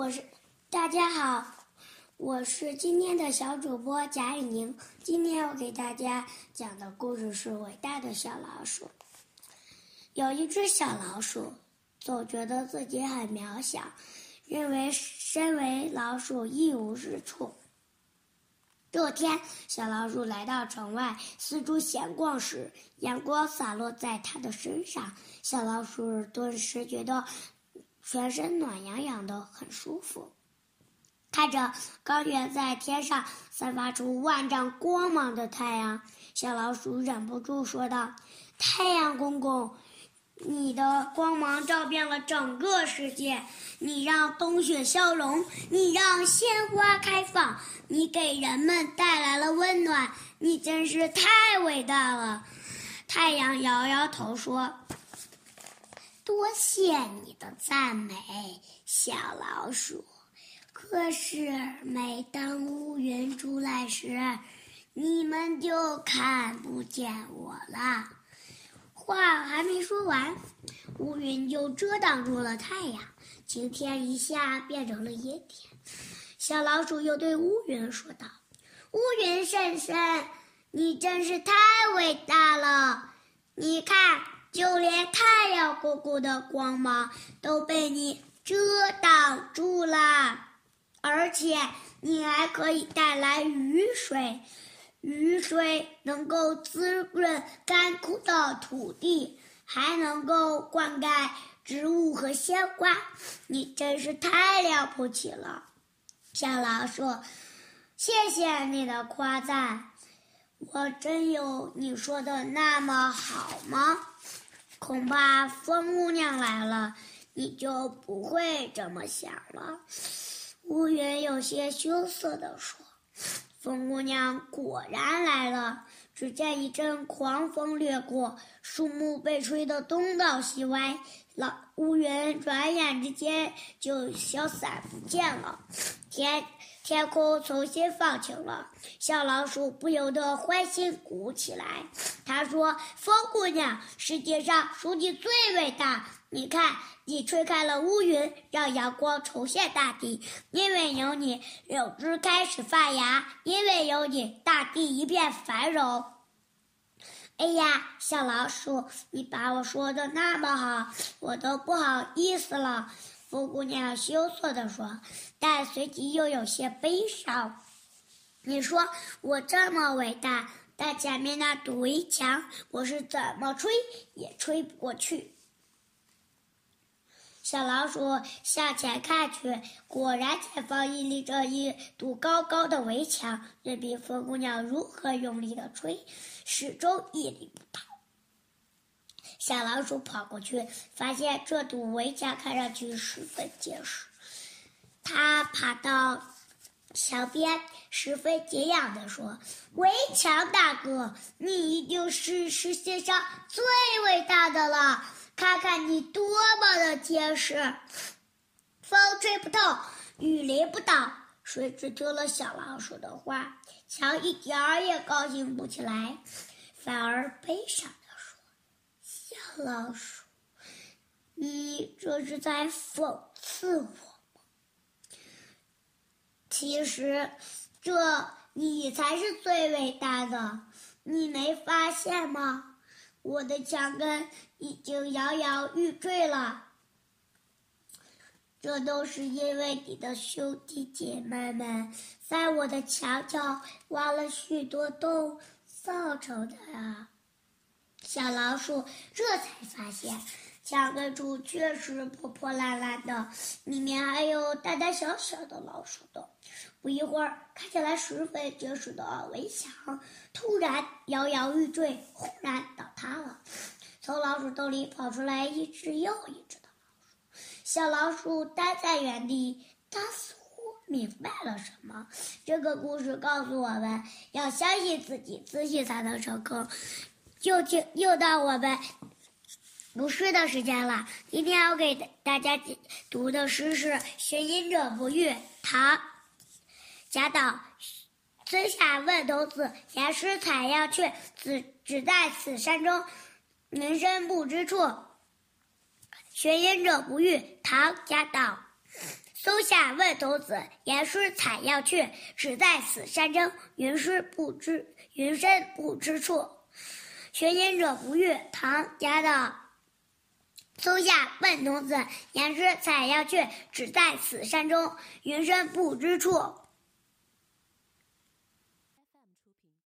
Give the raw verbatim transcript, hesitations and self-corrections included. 我是大家好，我是今天的小主播贾雨宁。今天我给大家讲的故事是《伟大的小老鼠》。有一只小老鼠，总觉得自己很渺小，认为身为老鼠一无是处。这天，小老鼠来到城外，四处闲逛时，阳光洒落在它的身上，小老鼠顿时觉得全身暖洋洋的，很舒服。看着高远在天上散发出万丈光芒的太阳，小老鼠忍不住说道：“太阳公公，你的光芒照遍了整个世界，你让冬雪消融，你让鲜花开放，你给人们带来了温暖，你真是太伟大了。”太阳摇摇头说：“多谢你的赞美，小老鼠。可是每当乌云出来时，你们就看不见我了。”话还没说完，乌云就遮挡住了太阳，晴天一下变成了阴天。小老鼠又对乌云说道：“乌云婶婶，你真是太伟大了，你看，就连太阳公公的光芒都被你遮挡住了，而且你还可以带来雨水，雨水能够滋润干枯的土地，还能够灌溉植物和鲜花，你真是太了不起了。”小老鼠，谢谢你的夸赞，我真有你说的那么好吗？恐怕风姑娘来了，你就不会这么想了。乌云有些羞涩地说。风姑娘果然来了，只见一阵狂风掠过，树木被吹得东倒西歪，老乌云转眼之间就消散不见了，天天空重新放晴了。小老鼠不由得欢欣鼓起来，他说：“风姑娘，世界上属你最伟大，你看，你吹开了乌云，让阳光重现大地，因为有你，柳枝开始发芽，因为有你，大地一片繁荣。”哎呀，小老鼠，你把我说的那么好，我都不好意思了。”风姑娘羞涩地说，但随即又有些悲伤。“你说我这么伟大，但前面那堵围墙，我是怎么吹也吹不过去。”小老鼠向前看去，果然前方屹立着一堵高高的围墙，任凭风姑娘如何用力地吹，始终屹立不倒。小老鼠跑过去，发现这堵围墙看上去十分结实。它爬到墙边，十分敬仰地说：“围墙大哥，你一定是世界上最伟大的了，看看你多么的结实，风吹不透，雨淋不倒。”谁知听了小老鼠的话，墙一点儿也高兴不起来，反而悲伤。小老鼠，你这是在讽刺我吗？其实，这你才是最伟大的，你没发现吗？我的墙根已经摇摇欲坠了，这都是因为你的兄弟姐妹们在我的墙角挖了许多洞造成的啊。小老鼠这才发现，墙根处确实破破烂烂的，里面还有大大小小的老鼠洞。不一会儿，看起来十分结实的围墙突然摇摇欲坠，轰然倒塌了。从老鼠洞里跑出来一只又一只的老鼠。小老鼠呆在原地，它似乎明白了什么。这个故事告诉我们，要相信自己，自信才能成功。又听又到我们读诗的时间了。今天我给大家读的诗是《寻隐者不遇》，唐·贾岛。孙夏问童子，言师采药去，子只在此山中，人生不知处。《寻隐者不遇》，唐·贾岛。搜下问童子，言师采药去，只在此山中，云师不知云深不知处。寻隐者不遇，唐贾岛。搜下问童子，言师采药去，只在此山中，云深不知处。